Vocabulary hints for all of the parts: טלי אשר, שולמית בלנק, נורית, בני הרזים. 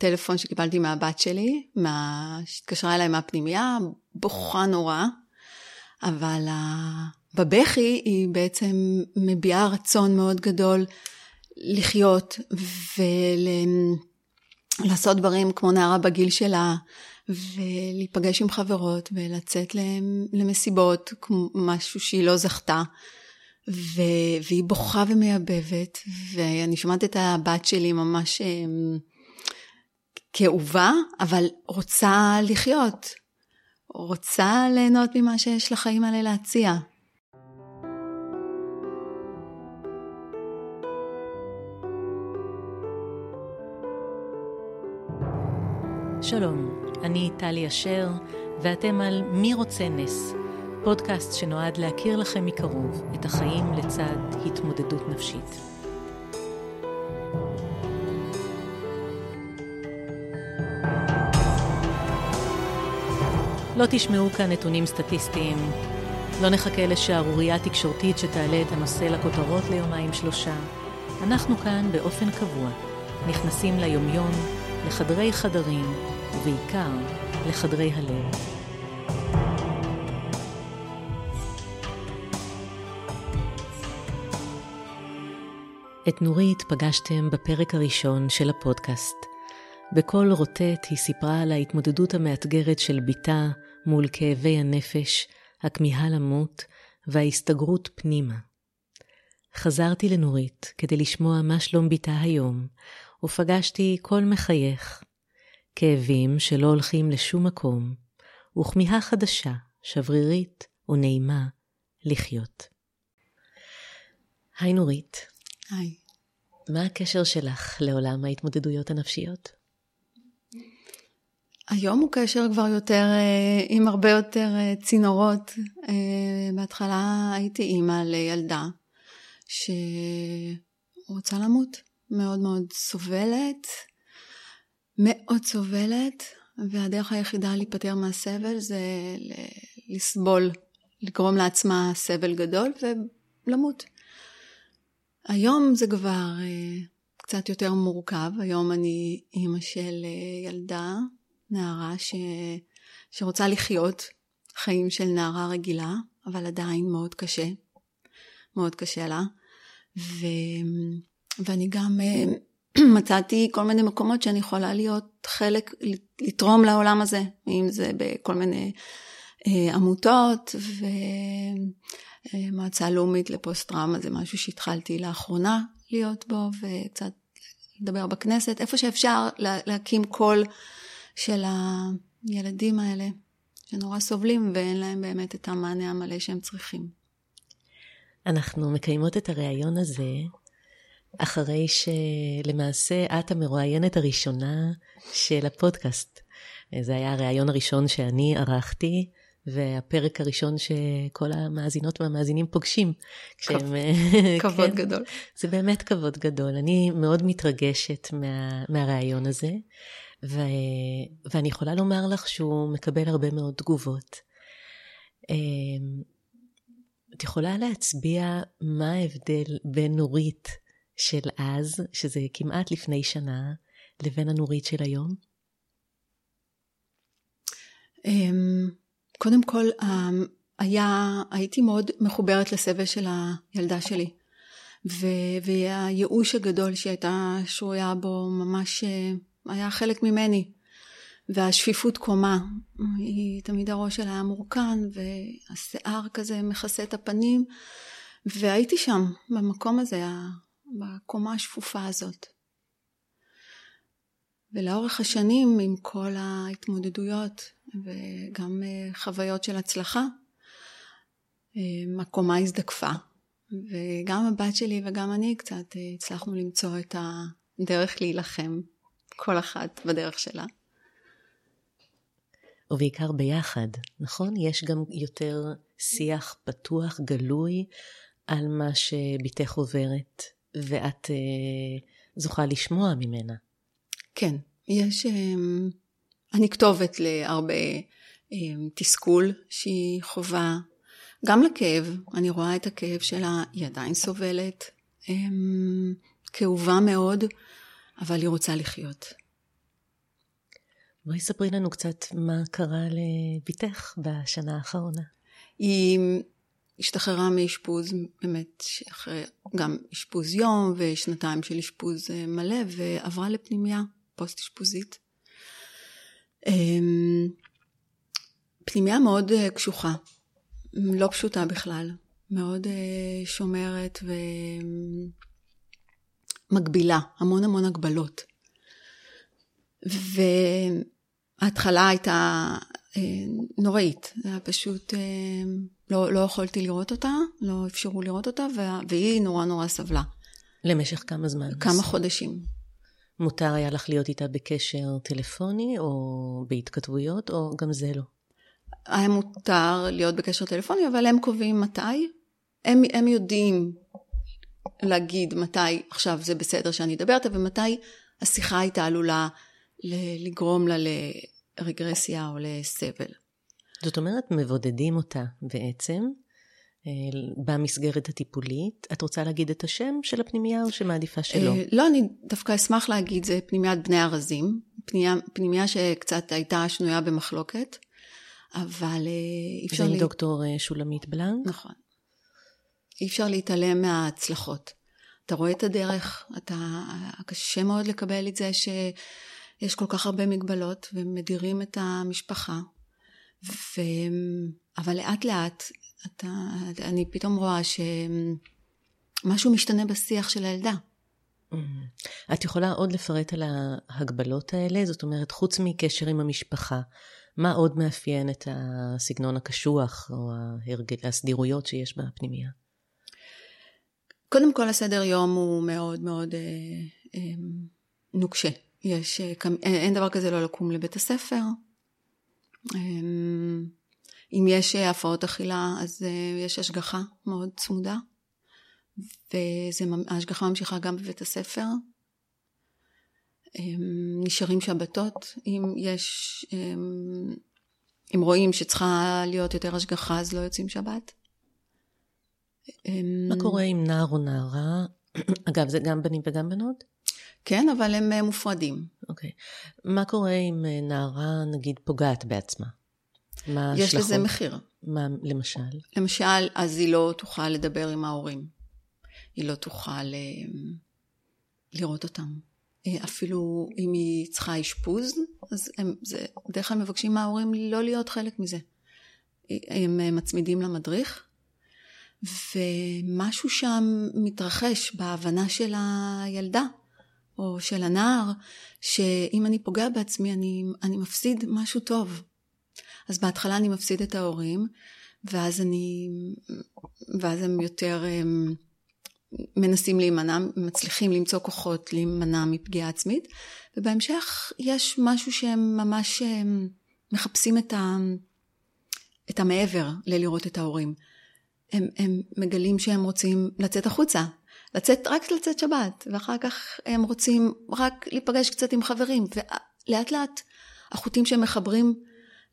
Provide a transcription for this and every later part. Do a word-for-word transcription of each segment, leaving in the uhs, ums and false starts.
טלפון שקיבלתי מהבת שלי, מה... שהתקשרה אליי מהפנימיה, בוכה נורא, אבל בבכי היא בעצם מביעה רצון מאוד גדול לחיות ולעשות דברים כמו נערה בגיל שלה, ולהיפגש עם חברות ולצאת למסיבות, משהו שהיא לא זכתה, והיא בוכה ומייבבת, ואני שומעת את הבת שלי ממש כאובה, אבל רוצה לחיות, רוצה ליהנות ממה שיש לחיים האלה להציע. שלום, אני טלי אשר, ואתם על מי רוצה נס, פודקאסט שנועד להכיר לכם מקרוב את החיים לצד התמודדות נפשית. לא תשמעו כאן נתונים סטטיסטיים, לא נחכה לשערורייה תקשורתית שתעלה את הנושא לכותרות ליומיים שלושה. אנחנו כאן באופן קבוע, נכנסים ליומיום, לחדרי חדרים, ובעיקר לחדרי הלב. את נורית פגשתם בפרק הראשון של הפודקאסט. בכל רוטט היא סיפרה על ההתמודדות המאתגרת של ביתה מול כאבי הנפש, הכמיהה למות וההסתגרות פנימה. חזרתי לנורית כדי לשמוע מה שלום ביתה היום, ופגשתי כל מחייך. כאבים שלא הולכים לשום מקום, וכמיהה חדשה, שברירית ונעימה, לחיות. היי נורית. היי. מה הקשר שלך לעולם ההתמודדויות הנפשיות? היום הוא קשר כבר יותר, עם הרבה יותר צינורות. בהתחלה הייתי אימא לילדה שרוצה למות. מאוד מאוד סובלת, מאוד סובלת, והדרך היחידה להיפטר מהסבל זה לסבול, לגרום לעצמה סבל גדול ולמות. היום זה כבר קצת יותר מורכב, היום אני אמא של ילדה, נערה ש... שרוצה לחיות חיים של נערה רגילה, אבל עדיין מאוד קשה, מאוד קשה לה, ו... ואני גם מצאתי כל מיני מקומות שאני יכולה להיות חלק, לתרום לעולם הזה, אם זה בכל מיני עמותות, ומועצה לאומית לפוסט-טראומה, זה משהו שהתחלתי לאחרונה להיות בו, וקצת לדבר בכנסת, איפה שאפשר להקים קול של הילדים האלה, שנורא סובלים, ואין להם באמת את המענה המלא שהם צריכים. אנחנו מקיימות את הרעיון הזה, אחרי שלמעשה את המרואיינת הראשונה של הפודקאסט. זה היה הרעיון הראשון שאני ערכתי, והפרק הראשון שכל המאזינות והמאזינים פוגשים. כשהם, כבוד כן, גדול. זה באמת כבוד גדול. אני מאוד מתרגשת מה, מהרעיון הזה, ו, ואני יכולה לומר לך שהוא מקבל הרבה מאוד תגובות. את יכולה להצביע מה ההבדל בין נורית של אז, שזה כמעט לפני שנה, לבין הנורית של היום? קודם כל, היה, הייתי מאוד מחוברת לסבל של הילדה שלי, והייאוש הגדול שהייתה שרויה בו ממש היה חלק ממני, והשפיפות קומה, היא תמיד הראש שלה היה מורכן, והשיער כזה מכסה את הפנים, והייתי שם, במקום הזה, בקומה השפופה הזאת. ולאורך השנים, עם כל ההתמודדויות, וגם חוויות של הצלחה, הקומה הזדקפה. וגם הבת שלי וגם אני קצת הצלחנו למצוא את הדרך להילחם, כל אחת בדרך שלה. ובעיקר ביחד, נכון? יש גם יותר שיח פתוח, גלוי, על מה שביתך עוברת, ואת uh, זוכה לשמוע ממנה. כן, יש, um, אני כתובת להרבה um, תסכול שהיא חובה, גם לכאב, אני רואה את הכאב שלה, היא עדיין סובלת, um, כאובה מאוד, אבל היא רוצה לחיות. בואי ספרי לנו קצת מה קרה לביתך בשנה האחרונה. היא השתחררה מאשפוז, באמת אחרי גם אשפוז יום ושנתיים של אשפוז מלא, ועברה לפנימיה פוסט אשפוזית. פנימיה מאוד קשוחה, לא פשוטה בכלל, מאוד שומרת ומגבילה, המון המון הגבלות. וההתחלה הייתה נוראית, זה היה פשוט, לא, לא יכולתי לראות אותה, לא אפשרו לראות אותה, והיא נורא נורא סבלה. למשך כמה זמן? כמה חודשים. מותר היה לך להיות איתה בקשר טלפוני, או בהתכתבויות, או גם זה לא? היה מותר להיות בקשר טלפוני, אבל הם קובעים מתי. הם, הם יודעים להגיד מתי, עכשיו זה בסדר שאני אדברת, ומתי השיחה הייתה עלולה לגרום לה לרגרסיה או לסבל. זאת אומרת, מבודדים אותה בעצם, במסגרת הטיפולית. את רוצה להגיד את השם של הפנימיה או שמעדיפה שלא? לא, אני דווקא אשמח להגיד, זה פנימיית בני הרזים, פנימיה, פנימיה שקצת הייתה שנויה במחלוקת, אבל אי אפשר... זה לי... דוקטור שולמית בלנק? נכון. אי אפשר להתעלם מההצלחות. אתה רואה את הדרך, אתה... קשה מאוד לקבל את זה שיש כל כך הרבה מגבלות, ומדירים את המשפחה, ו... אבל לאט לאט... אתה, אני פתאום רואה שמשהו משתנה בשיח של הילדה. את יכולה עוד לפרט על ההגבלות האלה? זאת אומרת, חוץ מקשר עם המשפחה, מה עוד מאפיין את הסגנון הקשוח או הסדירויות שיש בפנימיה? קודם כל, הסדר יום הוא מאוד מאוד אה, אה, נוקשה. יש, אה, אין דבר כזה לא לקום לבית הספר. אה, אם יש הפרעות אכילה, אז יש השגחה מאוד צמודה, וההשגחה ממשיכה גם בבית הספר. נשארים שבתות, אם יש, אם רואים שצריכה להיות יותר השגחה, אז לא יוצאים שבת. מה קורה עם נער או נערה? אגב, זה גם בנים וגם בנות? כן, אבל הם מופרדים. אוקיי. מה קורה אם נערה, נגיד, פוגעת בעצמה? יש לזה מחיר. מה, למשל? למשל, אז היא לא תוכל לדבר עם ההורים. היא לא תוכל לראות אותם. אפילו אם היא צריכה אשפוז, אז הם, זה, בדרך כלל מבקשים מההורים לא להיות חלק מזה. הם מצמידים למדריך, ומשהו שם מתרחש בהבנה של הילדה, או של הנער, שאם אני פוגע בעצמי, אני, אני מפסיד משהו טוב. אז בהתחלה אני מפסיד את ההורים, ואז אני, ואז הם יותר הם, מנסים להימנע, מצליחים למצוא כוחות להימנע מפגיעה עצמית, ובהמשך יש משהו שהם ממש הם, מחפשים את, ה, את המעבר ללראות את ההורים. הם, הם מגלים שהם רוצים לצאת החוצה, לצאת, רק לצאת שבת, ואחר כך הם רוצים רק להיפגש קצת עם חברים, ולאט לאט החוטים שהם מחברים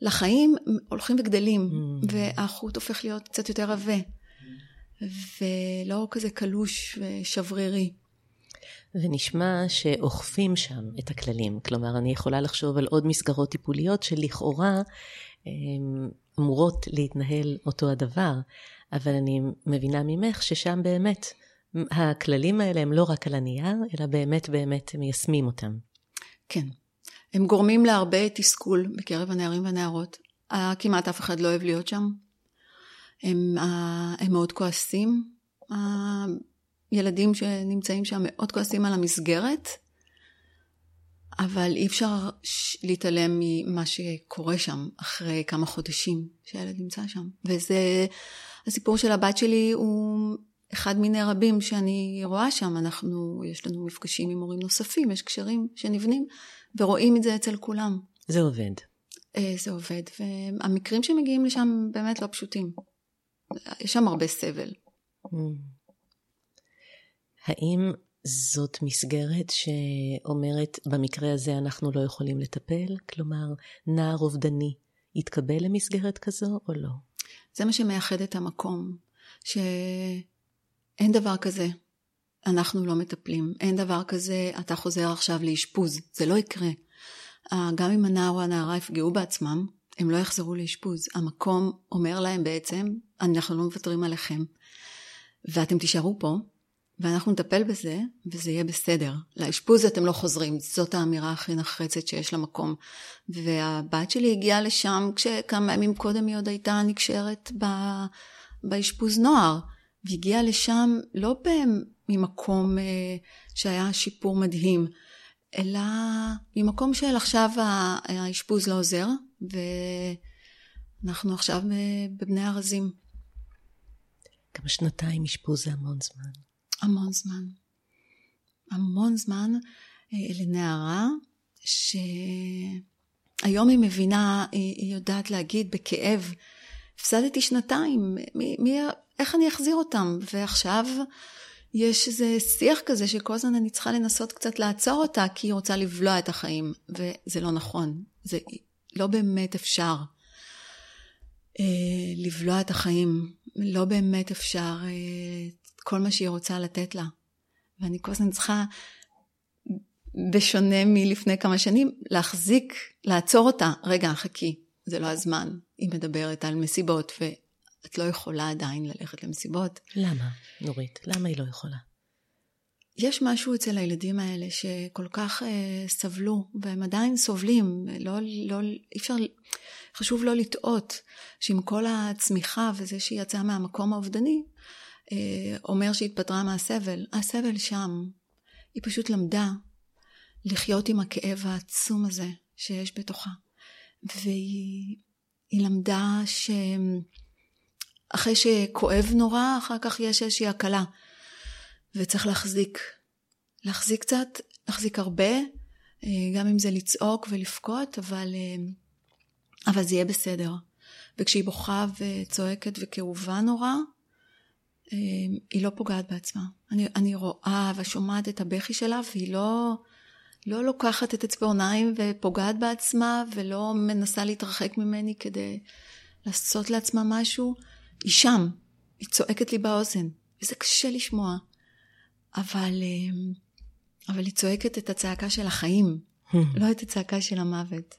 לחיים הולכים וגדלים, mm. והחוט הופך להיות קצת יותר רבה, mm. ולא כזה קלוש ושברירי. ונשמע שאוכפים שם את הכללים, כלומר אני יכולה לחשוב על עוד מסגרות טיפוליות שלכאורה אמורות להתנהל אותו הדבר, אבל אני מבינה ממך ששם באמת הכללים האלה הם לא רק על הנייר, אלא באמת באמת מיישמים אותם. כן. הם גורמים להרבה תסכול בקרב הנערים והנערות. כמעט אף אחד לא אוהב להיות שם. הם, הם מאוד כועסים. הילדים שנמצאים שם מאוד כועסים על המסגרת, אבל אי אפשר להתעלם ממה שקורה שם אחרי כמה חודשים שהילד נמצא שם. וזה, הסיפור של הבת שלי הוא אחד מיני רבים שאני רואה שם. אנחנו, יש לנו מפגשים עם מורים נוספים, יש קשרים שנבנים, ורואים את זה אצל כולם. זה עובד. זה עובד, והמקרים שמגיעים לשם באמת לא פשוטים. יש שם הרבה סבל. האם זאת מסגרת שאומרת, במקרה הזה אנחנו לא יכולים לטפל? כלומר, נער אובדני יתקבל למסגרת כזו או לא? זה מה שמייחד את המקום, שאין דבר כזה. אנחנו לא מטפלים. אין דבר כזה, אתה חוזר עכשיו לאשפוז. זה לא יקרה. גם אם הנער או הנערה יפגעו בעצמם, הם לא יחזרו לאשפוז. המקום אומר להם בעצם, אנחנו לא מוותרים עליכם, ואתם תישארו פה, ואנחנו נטפל בזה, וזה יהיה בסדר. לאשפוז אתם לא חוזרים, זאת האמירה הכי נחרצת שיש למקום. והבת שלי הגיעה לשם, כשכמה ימים קודם היא עוד הייתה נקשרת באשפוז נוער, והגיעה לשם לא ממקום שהיה שיפור מדהים, אלא ממקום של עכשיו האשפוז לא עוזר, ואנחנו עכשיו בבני הרזים. כמה שנתיים אשפוז זה המון זמן. המון זמן. המון זמן לנערה שהיום היא מבינה, היא יודעת להגיד בכאב, הפסדתי שנתיים, מי, מי, איך אני אחזיר אותם? ועכשיו יש איזה שיח כזה שכל הזמן אני צריכה לנסות קצת לעצור אותה, כי היא רוצה לבלוע את החיים, וזה לא נכון. זה לא באמת אפשר אה, לבלוע את החיים, לא באמת אפשר אה, כל מה שהיא רוצה לתת לה. ואני כל הזמן צריכה, בשונה מלפני כמה שנים, להחזיק, לעצור אותה. רגע, חכי, זה לא הזמן. היא מדברת על מסיבות, ואת לא יכולה עדיין ללכת למסיבות. למה, נורית? למה היא לא יכולה? יש משהו אצל הילדים האלה שכל כך אה, סבלו, והם עדיין סובלים. לא, לא, אפשר, חשוב לא לטעות, שעם כל הצמיחה וזה שהיא יצאה מהמקום האובדני, אה, אומר שהיא התפטרה מהסבל. הסבל שם, היא פשוט למדה לחיות עם הכאב העצום הזה שיש בתוכה. והיא... היא למדה שאחרי שכואב נורא, אחר כך יש איזושהי הקלה. וצריך להחזיק. להחזיק קצת, להחזיק הרבה, גם אם זה לצעוק ולפקוט, אבל, אבל זה יהיה בסדר. וכשהיא בוכה וצועקת וכאובה נורא, היא לא פוגעת בעצמה. אני, אני רואה ושומעת את הבכי שלה, והיא לא... לא לוקחת את אצבעוניים ופוגעת בעצמה, ולא מנסה להתרחק ממני כדי לעשות לעצמה משהו. היא שם, היא צועקת לי באוזן, וזה קשה לשמוע. אבל, אבל היא צועקת את הצעקה של החיים, לא את הצעקה של המוות.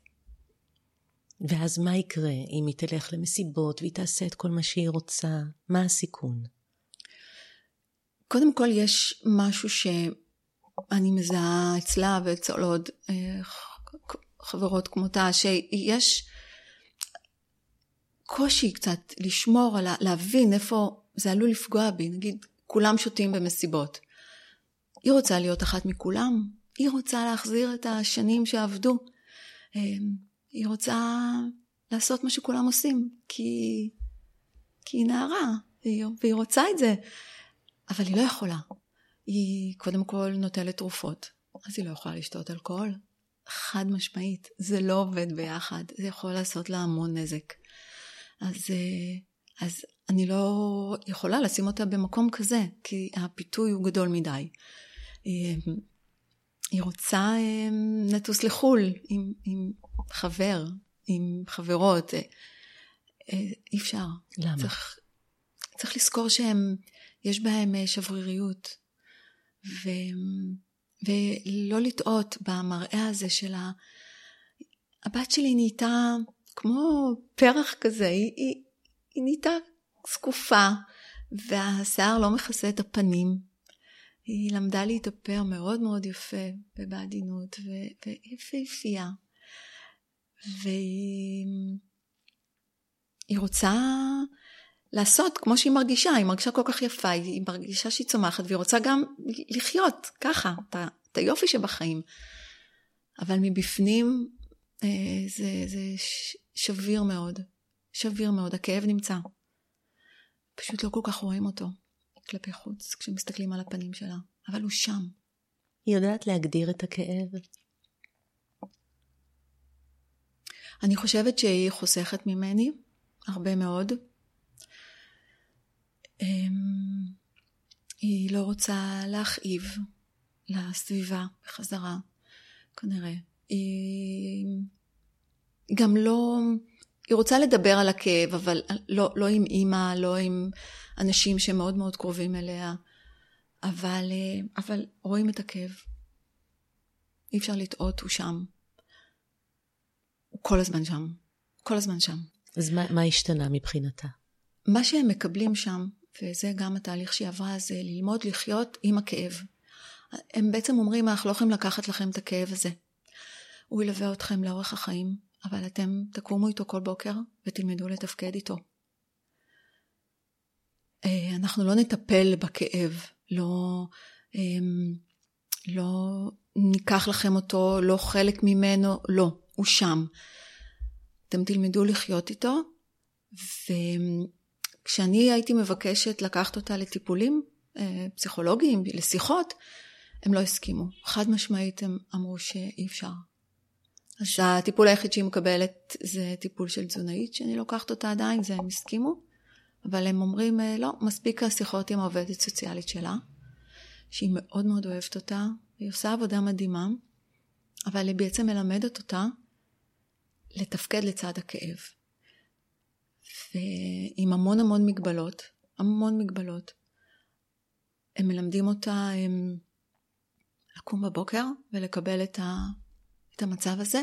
ואז מה יקרה אם היא תלך למסיבות, והיא תעשה את כל מה שהיא רוצה? מה הסיכון? קודם כל יש משהו ש... אני מזהה אצלה ואצל עוד חברות כמותה, שיש קושי קצת לשמור, להבין איפה זה עלול לפגוע בי. נגיד, כולם שותים במסיבות. היא רוצה להיות אחת מכולם, היא רוצה להחזיר את השנים שעבדו, היא רוצה לעשות מה שכולם עושים, כי, כי היא נערה, והיא רוצה את זה, אבל היא לא יכולה. היא קודם כל נוטלת תרופות, אז היא לא יכולה לשתות אלכוהול. חד משמעית, זה לא עובד ביחד, זה יכול לעשות לה המון נזק. אז, אז אני לא יכולה לשים אותה במקום כזה, כי הפיתוי הוא גדול מדי. היא רוצה נטוס לחול עם, עם חבר, עם חברות. אי אפשר. למה? צריך, צריך לזכור שהם, יש בהם שבריריות. ו... ולא לטעות במראה הזה שלה. הבת שלי נהייתה כמו פרח כזה, היא, היא, היא נהייתה סקופה, והשיער לא מכסה את הפנים. היא למדה להתאפר מאוד מאוד יפה ובעדינות, ויפהפייה. והיא היא רוצה... לעשות כמו שהיא מרגישה, היא מרגישה כל כך יפה, היא מרגישה שהיא צומחת, והיא רוצה גם לחיות ככה, את היופי שבחיים. אבל מבפנים זה, זה שביר מאוד, שביר מאוד, הכאב נמצא. פשוט לא כל כך רואים אותו כלפי חוץ, כשמסתכלים על הפנים שלה, אבל הוא שם. היא יודעת להגדיר את הכאב? אני חושבת שהיא חוסכת ממני, הרבה מאוד. היא לא רוצה להכאיב לסביבה בחזרה, כנראה. היא גם לא, היא רוצה לדבר על הכאב, אבל לא, לא עם אמא, לא עם אנשים שמאוד מאוד קרובים אליה, אבל, אבל רואים את הכאב. אי אפשר לטעות, הוא שם. הוא כל הזמן שם. כל הזמן שם. אז מה, מה השתנה מבחינתה? מה שהם מקבלים שם, וזה גם התהליך שהיא עברה, זה ללמוד לחיות עם הכאב. הם בעצם אומרים, אנחנו לא יכולים לקחת לכם את הכאב הזה. הוא ילווה אתכם לאורך החיים, אבל אתם תקומו איתו כל בוקר, ותלמדו לתפקד איתו. אנחנו לא נטפל בכאב, לא, לא ניקח לכם אותו, לא חלק ממנו, לא, הוא שם. אתם תלמדו לחיות איתו, וכשאני הייתי מבקשת לקחת אותה לטיפולים פסיכולוגיים, לשיחות, הם לא הסכימו. חד משמעית הם אמרו שאי אפשר. אז הטיפול היחיד שהיא מקבלת זה טיפול של תזונאית, שאני לוקחת אותה עדיין, זה הם הסכימו. אבל הם אומרים, לא, מספיק השיחות עם העובדת סוציאלית שלה, שהיא מאוד מאוד אוהבת אותה, היא עושה עבודה מדהימה, אבל היא בעצם מלמדת אותה לתפקד לצד הכאב. ועם המון המון מגבלות, המון מגבלות, הם מלמדים אותה הם, לקום בבוקר ולקבל את, ה, את המצב הזה,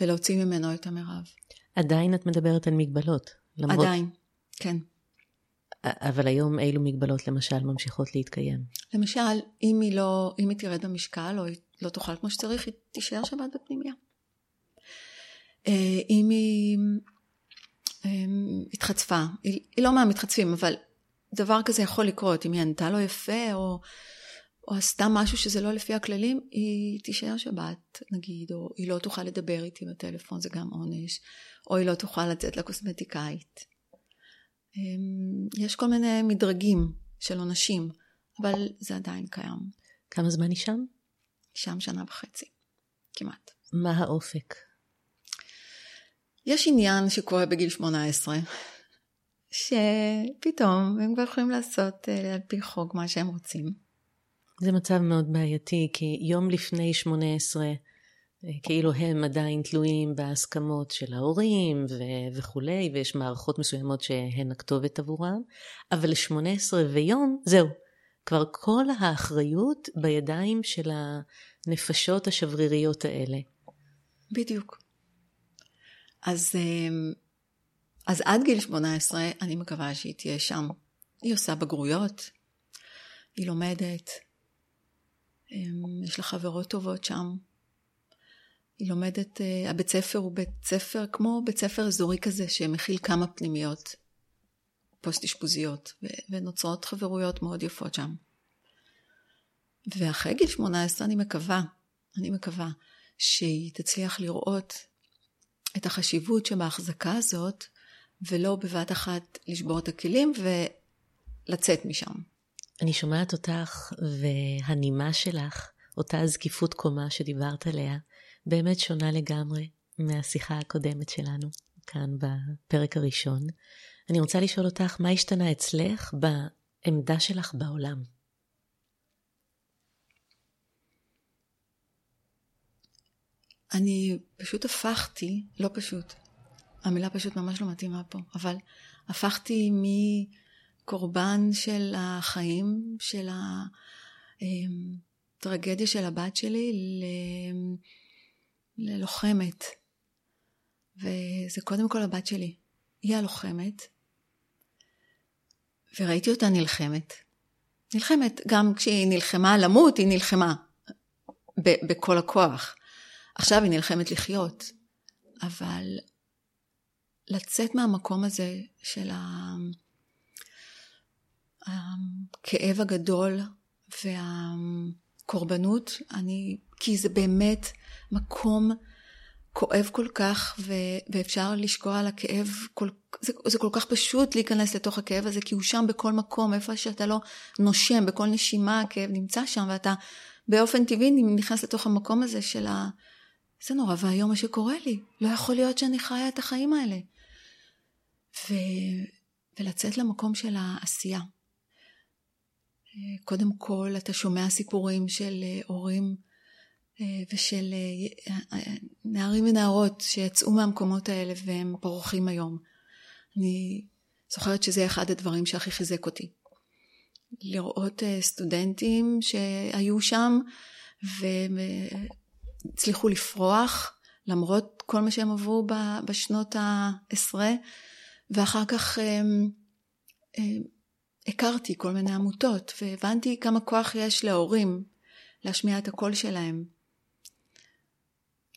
ולהוציא ממנו את המרב. עדיין את מדברת על מגבלות. למרות... עדיין, כן. אבל היום אילו מגבלות למשל ממשיכות להתקיים? למשל, אם היא, לא, אם היא תרד במשקל או היא לא תאכל כמו שצריך, היא תישאר שבת בפנימיה. אם היא התחצפה, היא, היא לא מהמתחצפים, אבל דבר כזה יכול לקרות, אם היא ענתה לו יפה או, או עשתה משהו שזה לא לפי הכללים, היא תישאר שבת נגיד, או היא לא תוכל לדבר איתי בטלפון, זה גם עונש, או היא לא תוכל לצאת לקוסמטיקאית. יש כל מיני מדרגים של עונשים, אבל זה עדיין קיים. כמה זמן היא שם? שם שנה וחצי, כמעט. מה האופק? יש עניין שקורה בגיל שמונה עשרה, שפתאום הם כבר יכולים לעשות על פי חוק מה שהם רוצים. זה מצב מאוד בעייתי, כי יום לפני שמונה עשרה, כאילו הם עדיין תלויים בהסכמות של ההורים ו- וכולי, ויש מערכות מסוימות שהן הכתובת עבורם, אבל ל-שמונה עשרה ויום, זהו, כבר כל האחריות בידיים של הנפשות השבריריות האלה. בדיוק. אז, אז עד גיל שמונה עשרה אני מקווה שהיא תהיה שם. היא עושה בגרויות, היא לומדת, יש לה חברות טובות שם, היא לומדת, הבית ספר הוא בית ספר, כמו בית ספר אזורי כזה, שמכיל כמה פנימיות פוסט-אשפוזיות, ונוצרות חברויות מאוד יפות שם. ואחרי גיל שמונה עשרה אני מקווה, אני מקווה שהיא תצליח לראות את החשיבות שבהחזקה הזאת, ולא בבת אחת לשבור את הכלים ולצאת משם. אני שומעת אותך, והנימה שלך, אותה זקיפות קומה שדיברת עליה, באמת שונה לגמרי מהשיחה הקודמת שלנו, כאן בפרק הראשון. אני רוצה לשאול אותך, מה השתנה אצלך בעמדה שלך בעולם? אני פשוט הפכתי, לא פשוט, המילה פשוט ממש לא מתאימה פה, אבל הפכתי מקורבן של החיים, של הטרגדיה של הבת שלי, ל... ללוחמת, וזה קודם כל הבת שלי, היא הלוחמת, וראיתי אותה נלחמת, נלחמת, גם כשהיא נלחמה למות, היא נלחמה, ב- בכל הכוח, עכשיו היא נלחמת לחיות, אבל לצאת מהמקום הזה, של ה... הכאב הגדול, וה... קורבנות, אני, כי זה באמת מקום כואב כל כך, ו, ואפשר לשקוע על הכאב, כל, זה, זה כל כך פשוט להיכנס לתוך הכאב הזה, כי הוא שם בכל מקום, איפה שאתה לא נושם, בכל נשימה הכאב נמצא שם, ואתה באופן טבעי נכנס לתוך המקום הזה של ה... זה נורא, והיום מה שקורה לי, לא יכול להיות שאני חיה את החיים האלה. ו, ולצאת למקום של העשייה. קודם כל אתה שומע סיפורים של הורים ושל נערים ונערות שיצאו מהמקומות האלה והם פורחים היום. אני זוכרת שזה אחד הדברים שהכי חיזק אותי. לראות סטודנטים שהיו שם והצליחו לפרוח, למרות כל מה שהם עברו בשנות ה-עשרה, ואחר כך הכרתי כל מיני עמותות, והבנתי כמה כוח יש להורים להשמיע את הקול שלהם.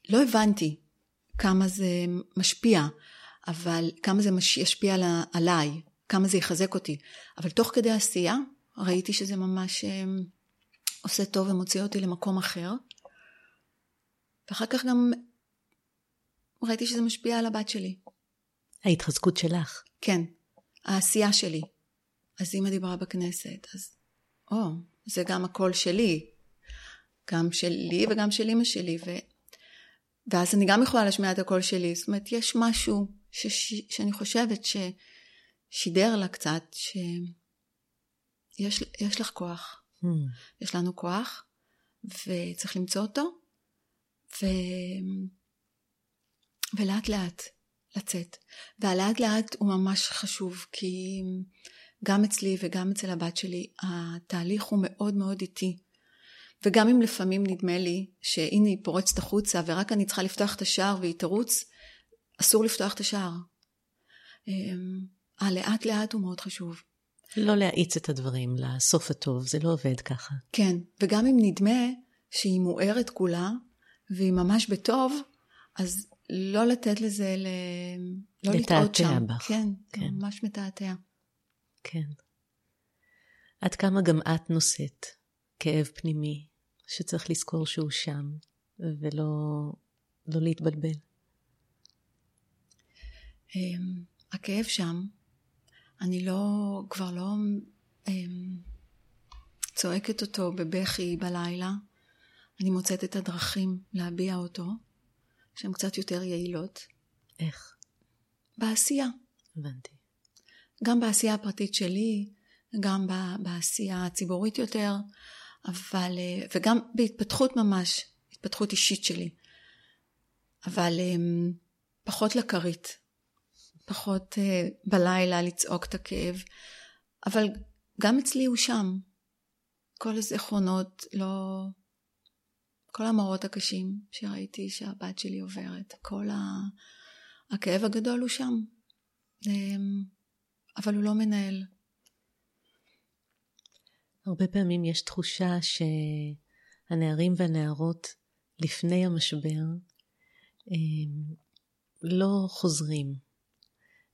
לא הבנתי כמה זה משפיע, אבל כמה זה ישפיע עליי, כמה זה יחזק אותי. אבל תוך כדי עשייה, ראיתי שזה ממש עושה טוב ומוציא אותי למקום אחר. ואחר כך גם ראיתי שזה משפיע על הבת שלי. ההתחזקות שלך. כן, העשייה שלי. אז אמא דיברה בכנסת, אז, או, זה גם הקול שלי, גם שלי וגם של אמא שלי, ו... ואז אני גם יכולה לשמיע את הקול שלי, זאת אומרת, יש משהו ש... שאני חושבת ששידר לה קצת, שיש יש לך כוח, hmm. יש לנו כוח, וצריך למצוא אותו, ו... ולאט לאט לצאת, והלאט לאט הוא ממש חשוב, כי... גם אצלי וגם אצל הבת שלי, התהליך הוא מאוד מאוד איטי. וגם אם לפעמים נדמה לי שהנה היא פורצת החוצה, ורק אני צריכה לפתוח את השער והיא תרוץ, אסור לפתוח את השער. הלאט לאט הוא מאוד חשוב. לא להאיץ את הדברים, לסוף הטוב, זה לא עובד ככה. כן, וגם אם נדמה שהיא מוארת כולה, והיא ממש בטוב, אז לא לתת לזה, ל... לא לטעות שם. לתעתע בך. כן, כן. ממש מתעתע. כן. עד כמה גם את נושאת כאב פנימי שצריך לזכור שהוא שם ולא לא להתבלבל. אממ הכאב שם, אני לא כבר לא אממ צועקת אותו בבכי בלילה. אני מוצאת את הדרכים להביע אותו שהן קצת יותר יעילות. איך? בעשייה. הבנתי. גם בעשייה הפרטית שלי, גם בעשייה הציבורית יותר, אבל, וגם בהתפתחות ממש, התפתחות אישית שלי. אבל פחות לקרית, פחות בלילה לצעוק את הכאב, אבל גם אצלי הוא שם. כל הזיכרונות, לא, כל המראות הקשים שראיתי שהבת שלי עוברת, כל הכאב הגדול הוא שם. אבל הוא לא מנהל. הרבה פעמים יש תחושה שהנערים והנערות לפני המשבר לא חוזרים,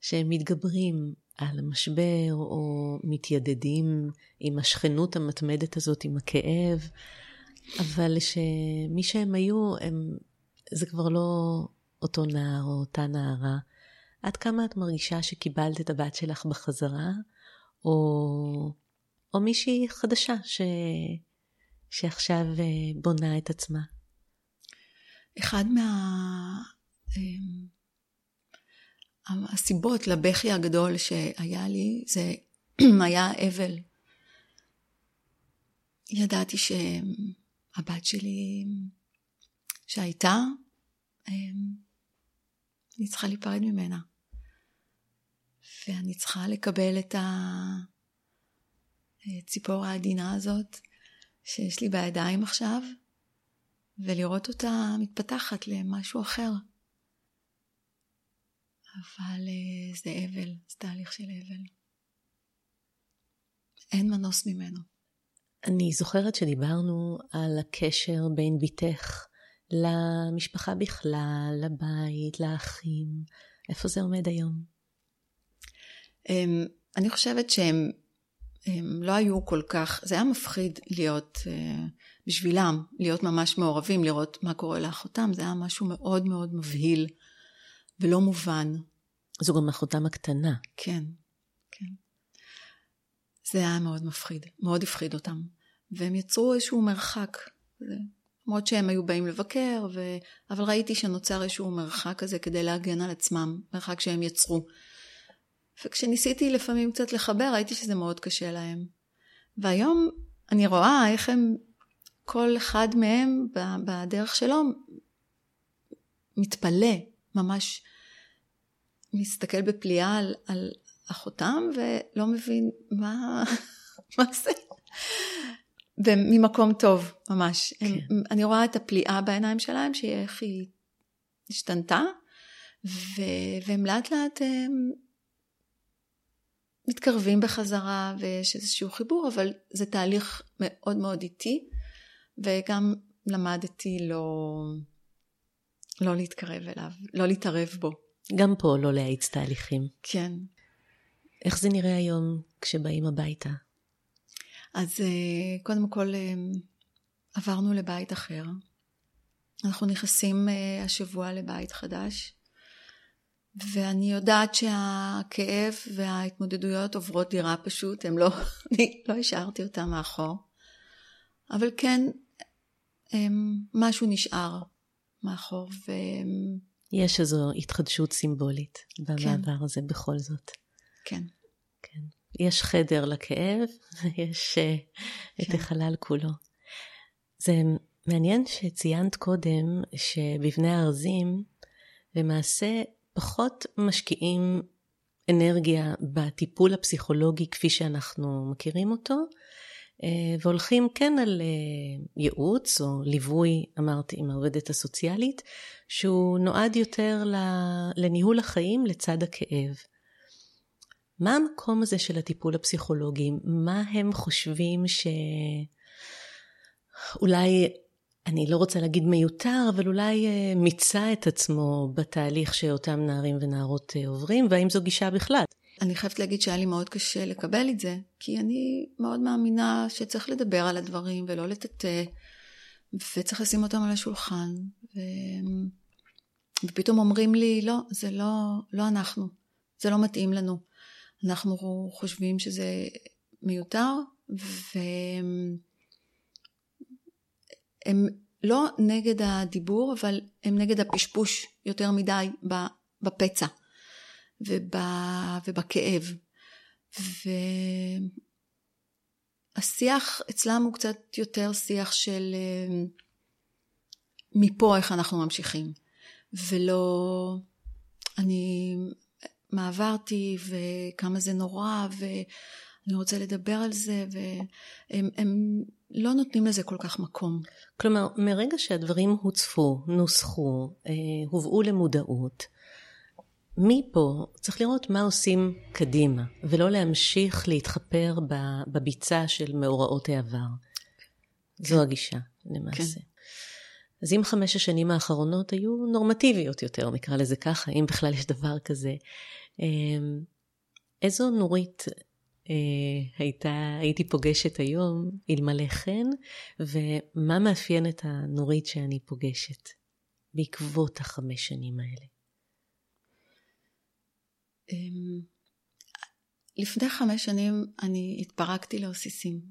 שהם מתגברים על המשבר או מתיידדים עם השכנות המתמדת הזאת, עם הכאב, אבל שמי שהם היו, הם, זה כבר לא אותו נער או אותה נערה. עד כמה את מרגישה שקיבלת את הבת שלך בחזרה, או, או מישהי חדשה ש, שעכשיו בונה את עצמה? אחד מה, הסיבות לבכי הגדול שהיה לי, זה היה אבל. ידעתי שהבת שלי שהייתה, אני צריכה להיפרד ממנה. ואני צריכה לקבל את הציפור העדינה הזאת שיש לי בידיים עכשיו, ולראות אותה מתפתחת למשהו אחר. אבל זה אבל, זה תהליך של אבל. אין מנוס ממנו. אני זוכרת שדיברנו על הקשר בין ביתך למשפחה בכלל, לבית, לאחים. איפה זה עומד היום? אני חושבת שהם לא היו כל כך, זה היה מפחיד להיות בשבילם, להיות ממש מעורבים, לראות מה קורה לאחותם. זה היה משהו מאוד מאוד מבהיל ולא מובן. זו גם אחותם הקטנה. כן, כן. זה היה מאוד מפחיד, מאוד הפחיד אותם. והם יצרו איזשהו מרחק, זה... למרות שהם היו באים לבקר, ו... אבל ראיתי שנוצר איזשהו מרחק כזה כדי להגן על עצמם, מרחק שהם יצרו. וכשניסיתי לפעמים קצת לחבר, ראיתי שזה מאוד קשה להם. והיום אני רואה איך הם, כל אחד מהם בדרך שלו, מתפלא, ממש מסתכל בפליאה על, על אחותם, ולא מבין מה, מה זה. ממקום טוב, ממש. כן. אני רואה את הפליאה בעיניים שלהם, שהיא איך היא השתנתה, והם לאט לאט מתקרבים בחזרה, ויש איזשהו חיבור, אבל זה תהליך מאוד מאוד איטי, וגם למדתי לא, לא להתקרב אליו, לא להתערב בו. גם פה לא להאיץ תהליכים. כן. איך זה נראה היום כשבאים הביתה? אז קודם כל עברנו לבית אחר. אנחנו נכנסים השבוע לבית חדש, ואני יודעת שהכאב וההתמודדויות עוברות דירה פשוט, הם לא, אני לא השארתי אותם מאחור. אבל כן, משהו נשאר מאחור. ו... יש איזו התחדשות סימבולית במעבר הזה בכל זאת. כן. כן. יש חדר לכאב, יש כן. את החלל כולו. זה מעניין שציינת קודם שבבני הרזים למעשה פחות משקיעים אנרגיה בטיפול הפסיכולוגי כפי שאנחנו מכירים אותו, והולכים כן על ייעוץ או ליווי, אמרתי, עם העובדת הסוציאלית, שהוא נועד יותר לניהול החיים לצד הכאב. מה המקום הזה של הטיפול הפסיכולוגי? מה הם חושבים שאולי, אני לא רוצה להגיד מיותר, אבל אולי מיצה את עצמו בתהליך שאותם נערים ונערות עוברים, והאם זו גישה בכלל? אני חייבת להגיד שהיה לי מאוד קשה לקבל את זה, כי אני מאוד מאמינה שצריך לדבר על הדברים ולא לטאטא, וצריך לשים אותם על השולחן, ו... ופתאום אומרים לי, לא, זה לא, לא אנחנו, זה לא מתאים לנו. אנחנו חושבים שזה מיותר, והם לא נגד הדיבור, אבל הם נגד הפשפוש יותר מדי בפצע ובכאב. והשיח אצלם הוא קצת יותר שיח של מפה איך אנחנו ממשיכים, ולא אני... מה עברתי וכמה זה נורא ואני רוצה לדבר על זה, והם הם לא נותנים לזה כל כך מקום. כלומר, מרגע שהדברים הוצפו, נוסחו, הובאו למודעות, מפה צריך לראות מה עושים קדימה, ולא להמשיך להתחפר בביצה של מאורעות העבר. כן. זו הגישה, למעשה. כן. אז אם חמש השנים האחרונות היו נורמטיביות יותר, נקרא לזה ככה, אם בכלל יש דבר כזה, איזו נורית הייתה, הייתי פוגשת היום, אלמלא כן, ומה מאפיין את הנורית שאני פוגשת בעקבות החמש שנים האלה? לפני חמש שנים אני התפרקתי לאוסיסים,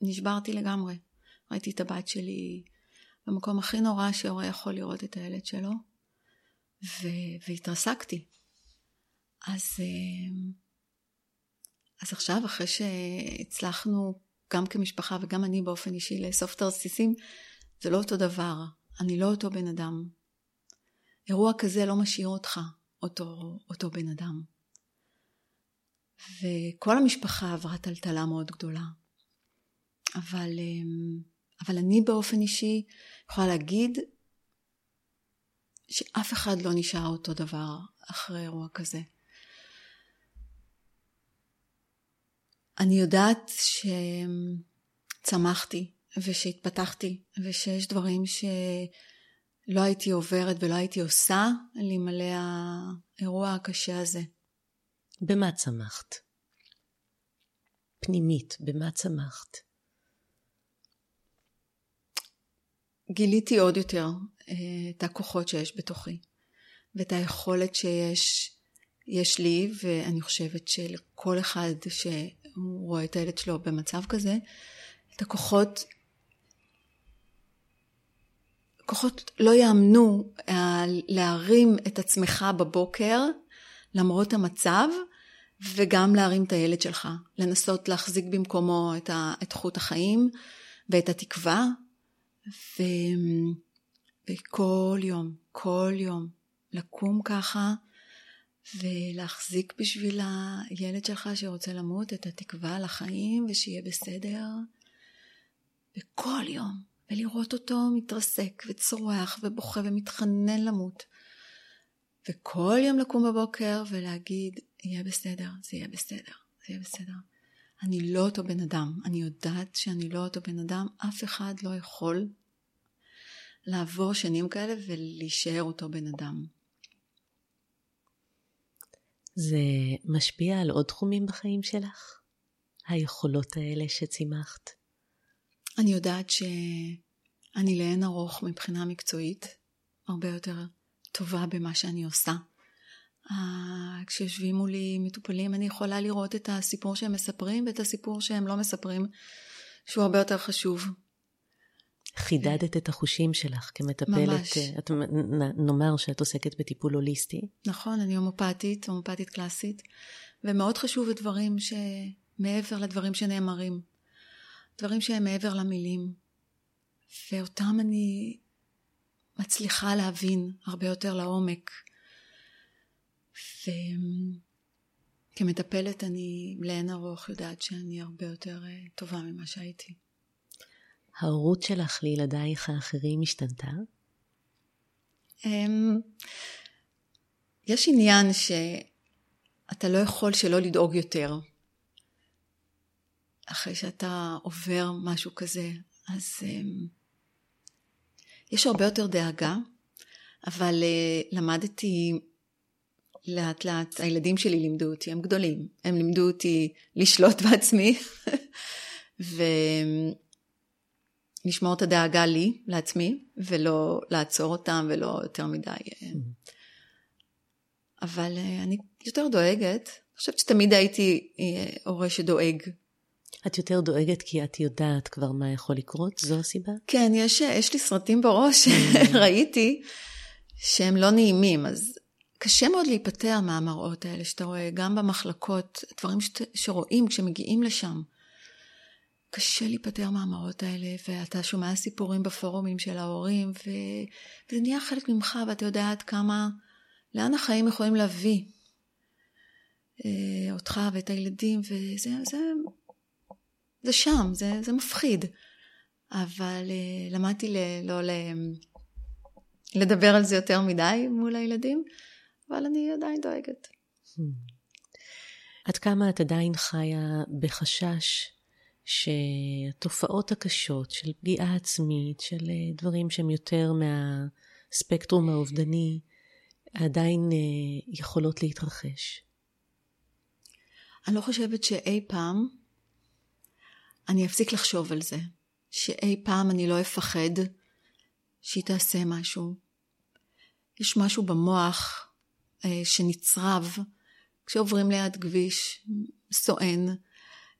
נשברתי לגמרי, ראיתי את הבת שלי במקום הכי נורא שהורה יכול לראות את הילד שלו, ו- והתרסקתי. אז, אז עכשיו, אחרי שהצלחנו, גם כמשפחה וגם אני באופן אישי, לאסוף תרסיסים, זה לא אותו דבר. אני לא אותו בן אדם. אירוע כזה לא משאיר אותך, אותו, אותו בן אדם. וכל המשפחה עברה טלטלה מאוד גדולה. אבל... אבל אני באופן אישי יכולה להגיד שאף אחד לא נשאר אותו דבר אחרי אירוע כזה. אני יודעת שצמחתי ושהתפתחתי, ושיש דברים שלא הייתי עוברת ולא הייתי עושה למלא האירוע הקשה הזה. במה צמחת? פנימית, במה צמחת? גיליתי עוד יותר את הכוחות שיש בתוכי, ואת היכולת שיש יש לי, ואני חושבת שלכל אחד שהוא רואה את הילד שלו במצב כזה, את הכוחות, כוחות לא יאמנו להרים את עצמך בבוקר, למרות המצב, וגם להרים את הילד שלך, לנסות להחזיק במקומו את, ה, את חוט החיים, ואת התקווה, ו... וכל יום, כל יום, לקום ככה, ולהחזיק בשביל הילד שלך שרוצה למות, את התקווה לחיים, ושיהיה בסדר, וכל יום, ולראות אותו מתרסק, וצורח, ובוכה, ומתחנן למות, וכל יום לקום בבוקר ולהגיד, יהיה בסדר, זה יהיה בסדר, זה יהיה בסדר. אני לא אותו בן אדם, אני יודעת שאני לא אותו בן אדם, אף אחד לא יכול לעבור שנים כאלה ולהישאר אותו בן אדם. זה משפיע על עוד תחומים בחיים שלך? היכולות האלה שצימחת? אני יודעת שאני לאין ארוך מבחינה מקצועית, הרבה יותר טובה במה שאני עושה. כשיושבים מולי מטופלים, אני יכולה לראות את הסיפור שהם מספרים ואת הסיפור שהם לא מספרים, שהוא הרבה יותר חשוב. חידדת את החושים שלך כמטפלת. ממש. את, נאמר שאת עוסקת בטיפול הוליסטי. נכון, אני הומופתית, הומופתית קלאסית, ומאוד חשוב הדברים שמעבר לדברים שנאמרים, דברים שהם מעבר למילים, ואותם אני מצליחה להבין הרבה יותר לעומק. וכמטפלת אני לאין ארוך יודעת שאני הרבה יותר טובה ממה שהייתי. ההורות שלך לילדייך האחרים השתנתה? יש עניין שאתה לא יכול שלא לדאוג יותר. אחרי שאתה עובר משהו כזה, אז יש הרבה יותר דאגה, אבל למדתי לאט לאט, הילדים שלי לימדו אותי, הם גדולים, הם לימדו אותי לשלוט בעצמי, ו... לשמור את הדאגה לי, לעצמי, ולא לעצור אותם, ולא יותר מדי. אבל אני יותר דואגת. אני חושבת שתמיד הייתי הורה שדואג. את יותר דואגת כי את יודעת כבר מה יכול לקרות? זו הסיבה? כן, יש, יש לי סרטים בראש, ראיתי, שהם לא נעימים. אז קשה מאוד להיפטר מהמראות האלה שאתה רואה, גם במחלקות, דברים שת, שרואים כשמגיעים לשם. קשה להיפטר מהמראות האלה, ואתה שומע סיפורים בפורומים של ההורים, ו... וזה נהיה חלק ממך, ואתה יודעת כמה, לאן החיים יכולים להביא אה, אותך ואת הילדים, וזה זה, זה שם, זה, זה מפחיד. אבל אה, למדתי ל, לא ל, לדבר על זה יותר מדי מול הילדים, אבל אני עדיין דואגת. עד כמה את עדיין חיה בחשש, שהתופעות הקשות של פגיעה עצמית, של דברים שהם יותר מהספקטרום האובדני, עדיין יכולות להתרחש? אני לא חושבת שאי פעם אני אפסיק לחשוב על זה, שאי פעם אני לא אפחד שהיא תעשה משהו. יש משהו במוח אה, שנצרב כשעוברים ליד כביש סואן,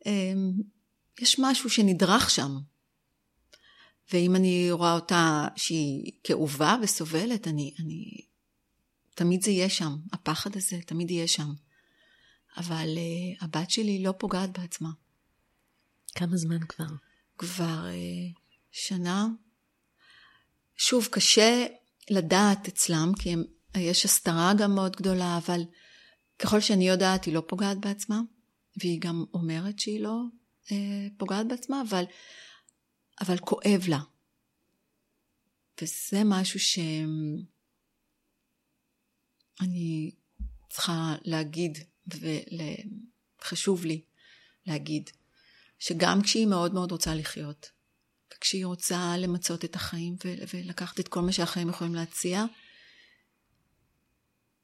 אה, יש משהו שנדרך שם. ואם אני רואה אותה שהיא כאובה וסובלת, אני, אני... תמיד זה יהיה שם. הפחד הזה תמיד יהיה שם. אבל uh, הבת שלי לא פוגעת בעצמה. כמה זמן כבר? כבר uh, שנה. שוב, קשה לדעת אצלם, כי הם, יש הסתרה גם מאוד גדולה, אבל ככל שאני יודעת, היא לא פוגעת בעצמה, והיא גם אומרת שהיא לא... פוגעת בעצמה, אבל, אבל כואב לה. וזה משהו שאני צריכה להגיד, וחשוב לי להגיד, שגם כשהיא מאוד מאוד רוצה לחיות, וכשהיא רוצה למצות את החיים, ולקחת את כל מה שהחיים יכולים להציע,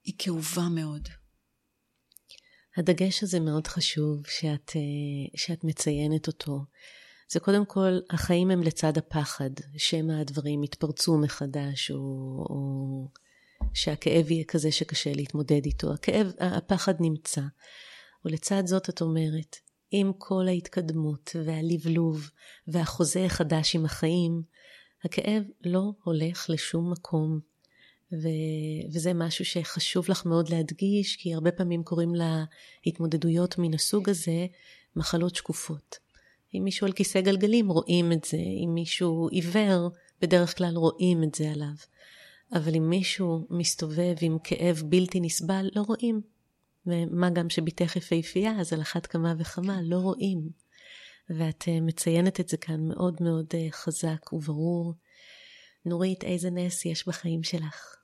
היא כאובה מאוד. הדגש הזה מאוד חשוב שאת, שאת מציינת אותו. זה קודם כל, החיים הם לצד הפחד, שמה הדברים יתפרצו מחדש, או, או שהכאב יהיה כזה שקשה להתמודד איתו. הכאב, הפחד נמצא. ולצד זאת את אומרת, עם כל ההתקדמות והלבלוב והחוזה החדש עם החיים, הכאב לא הולך לשום מקום. וזה משהו שחשוב לך מאוד להדגיש, כי הרבה פעמים קוראים להתמודדויות מן הסוג הזה מחלות שקופות. אם מישהו על כיסא גלגלים רואים את זה, אם מישהו עיוור בדרך כלל רואים את זה עליו, אבל אם מישהו מסתובב עם כאב בלתי נסבל לא רואים. ומה גם שביתך יפהפייה, אז על אחת כמה וכמה לא רואים. ואת מציינת את זה כאן מאוד מאוד חזק וברור. נורית, איזה נס יש בחיים שלך?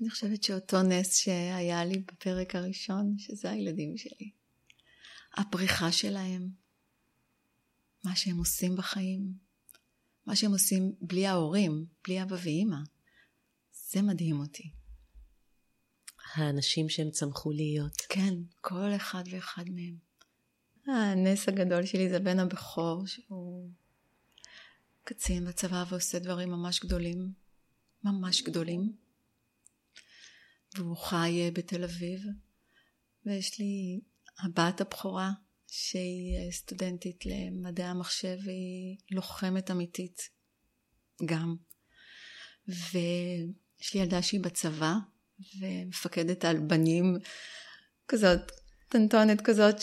אני חושבת שאותו נס שהיה לי בפרק הראשון, שזה הילדים שלי. הפריחה שלהם, מה שהם עושים בחיים, מה שהם עושים בלי ההורים, בלי אבא ואמא, זה מדהים אותי. האנשים שהם צמחו להיות. כן, כל אחד ואחד מהם. הנס הגדול שלי זה בן הבכור, שהוא קצין בצבא ועושה דברים ממש גדולים, ממש גדולים. והוא חי בתל אביב, ויש לי הבת הבכורה, שהיא סטודנטית למדעי המחשב, והיא לוחמת אמיתית גם. ויש לי ילדה שהיא בצבא, ומפקדת על בנים כזאת, טנטונת כזאת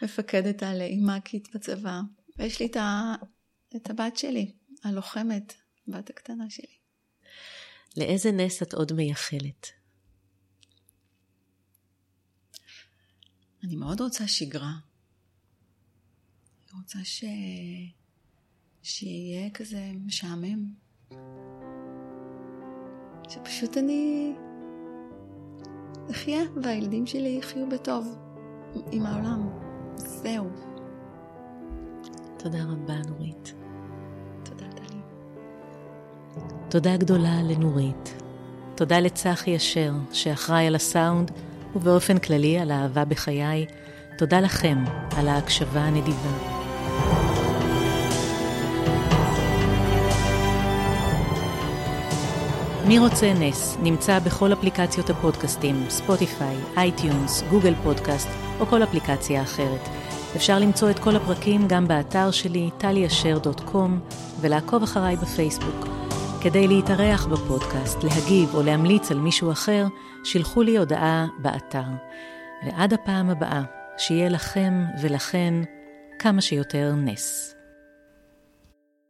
שמפקדת על אימאקית בצבא. ויש לי את, ה... את הבת שלי, הלוחמת, הבת הקטנה שלי. לאיזה נס את עוד מייחלת? אני מאוד רוצה שגרה. אני רוצה ש... שיהיה כזה משעמם. שפשוט אני אחיה, והילדים שלי יחיו בטוב עם העולם. זהו. תודה רבה, נורית. תודה, טלי. תודה גדולה לנורית. תודה לצחי אשר, שאחראי על הסאונד, ובאופן כללי על האהבה בחיי. תודה לכם על ההקשבה הנדיבה. מי רוצה נס נמצא בכל אפליקציות הפודקאסטים, ספוטיפיי, אייטיונס, גוגל פודקאסט או כל אפליקציה אחרת. אפשר למצוא את כל הפרקים גם באתר שלי טלי אשר דוט קום ולעקוב אחריי בפייסבוק. כדי להתארח בפודקאסט, להגיב או להמליץ על מישהו אחר, שילחו לי הודעה באתר. ועד הפעם הבאה, שיהיה לכם ולכן כמה שיותר נס.